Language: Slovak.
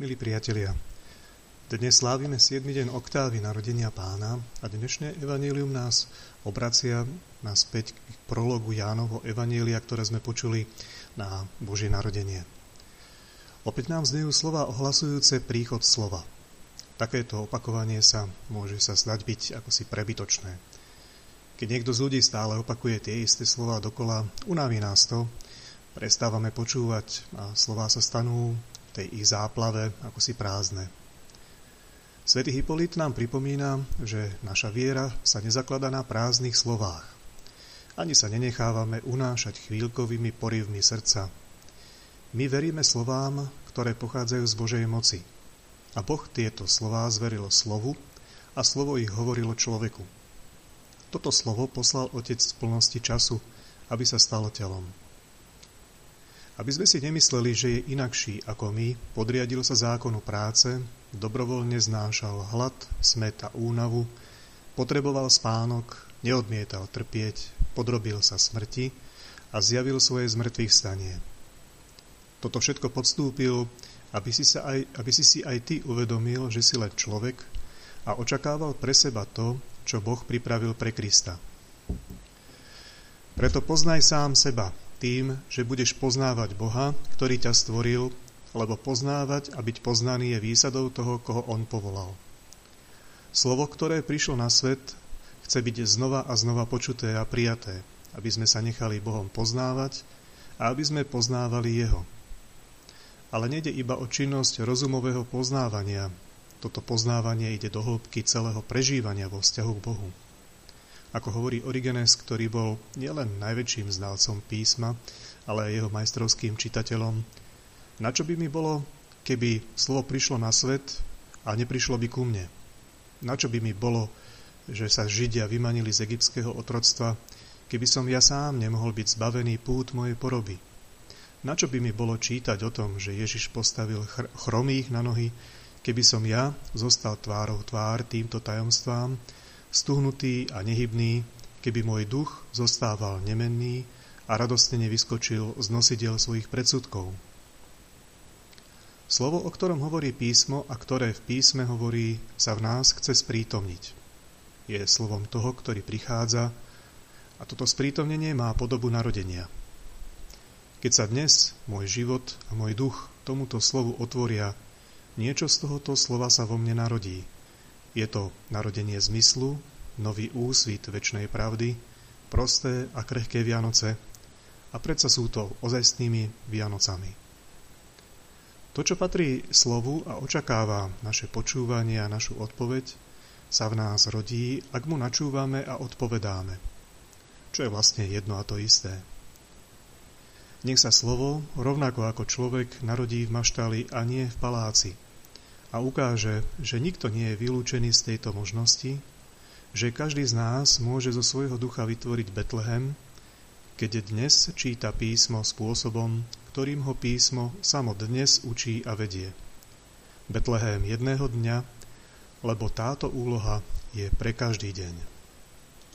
Milí priatelia, dnes slávime 7. deň oktávy narodenia Pána a dnešné evanjelium nás obracia naspäť k prologu Jánovho evanjelia, ktoré sme počuli na Božie narodenie. Opäť nám znejú slova ohlasujúce príchod slova. Takéto opakovanie sa môže sa zdať byť akosi prebytočné. Keď niekto z ľudí stále opakuje tie isté slova dokola, unaví nás to, prestávame počúvať a slová sa stanú v tej ich záplave akosi prázdne. Svätý Hypolit nám pripomína, že naša viera sa nezakladá na prázdnych slovách. Ani sa nenechávame unášať chvíľkovými porivmi srdca. My veríme slovám, ktoré pochádzajú z Božej moci. A Boh tieto slová zveril slovu a slovo ich hovorilo človeku. Toto slovo poslal Otec v plnosti času, aby sa stalo telom. Aby sme si nemysleli, že je inakší ako my, podriadil sa zákonu práce, dobrovoľne znášal hlad, smäd a únavu, potreboval spánok, neodmietal trpieť, podrobil sa smrti a zjavil svoje zmŕtvychvstanie. Toto všetko podstúpil, aby si aj ty uvedomil, že si len človek a očakával pre seba to, čo Boh pripravil pre Krista. Preto poznaj sám seba tým, že budeš poznávať Boha, ktorý ťa stvoril, lebo poznávať a byť poznaný je výsadou toho, koho on povolal. Slovo, ktoré prišlo na svet, chce byť znova a znova počuté a prijaté, aby sme sa nechali Bohom poznávať a aby sme poznávali Jeho. Ale nejde iba o činnosť rozumového poznávania. Toto poznávanie ide do hĺbky celého prežívania vo vzťahu k Bohu. Ako hovorí Origenes, ktorý bol nielen najväčším znalcom písma, ale aj jeho majstrovským čitateľom, na čo by mi bolo, keby slovo prišlo na svet a neprišlo by ku mne? Na čo by mi bolo, že sa Židia vymanili z egyptského otroctva, keby som ja sám nemohol byť zbavený pút mojej poroby? Na čo by mi bolo čítať o tom, že Ježiš postavil chromých na nohy, keby som ja zostal tvárou tvár týmto tajomstvám, stuhnutý a nehybný, keby môj duch zostával nemenný a radostne nevyskočil z nosidiel svojich predsudkov? Slovo, o ktorom hovorí písmo a ktoré v písme hovorí, sa v nás chce sprítomniť. Je slovom toho, ktorý prichádza, a toto sprítomnenie má podobu narodenia. Keď sa dnes môj život a môj duch tomuto slovu otvoria, niečo z tohoto slova sa vo mne narodí. Je to narodenie zmyslu, nový úsvit večnej pravdy, prosté a krehké Vianoce, a predsa sú to ozajstnými Vianocami. To, čo patrí slovu a očakáva naše počúvanie a našu odpoveď, sa v nás rodí, ak mu načúvame a odpovedáme, čo je vlastne jedno a to isté. Nech sa slovo, rovnako ako človek, narodí v maštali a nie v paláci, a ukáže, že nikto nie je vylúčený z tejto možnosti, že každý z nás môže zo svojho ducha vytvoriť Betlehem, keď dnes číta písmo spôsobom, ktorým ho písmo samo dnes učí a vedie. Betlehem jedného dňa, lebo táto úloha je pre každý deň.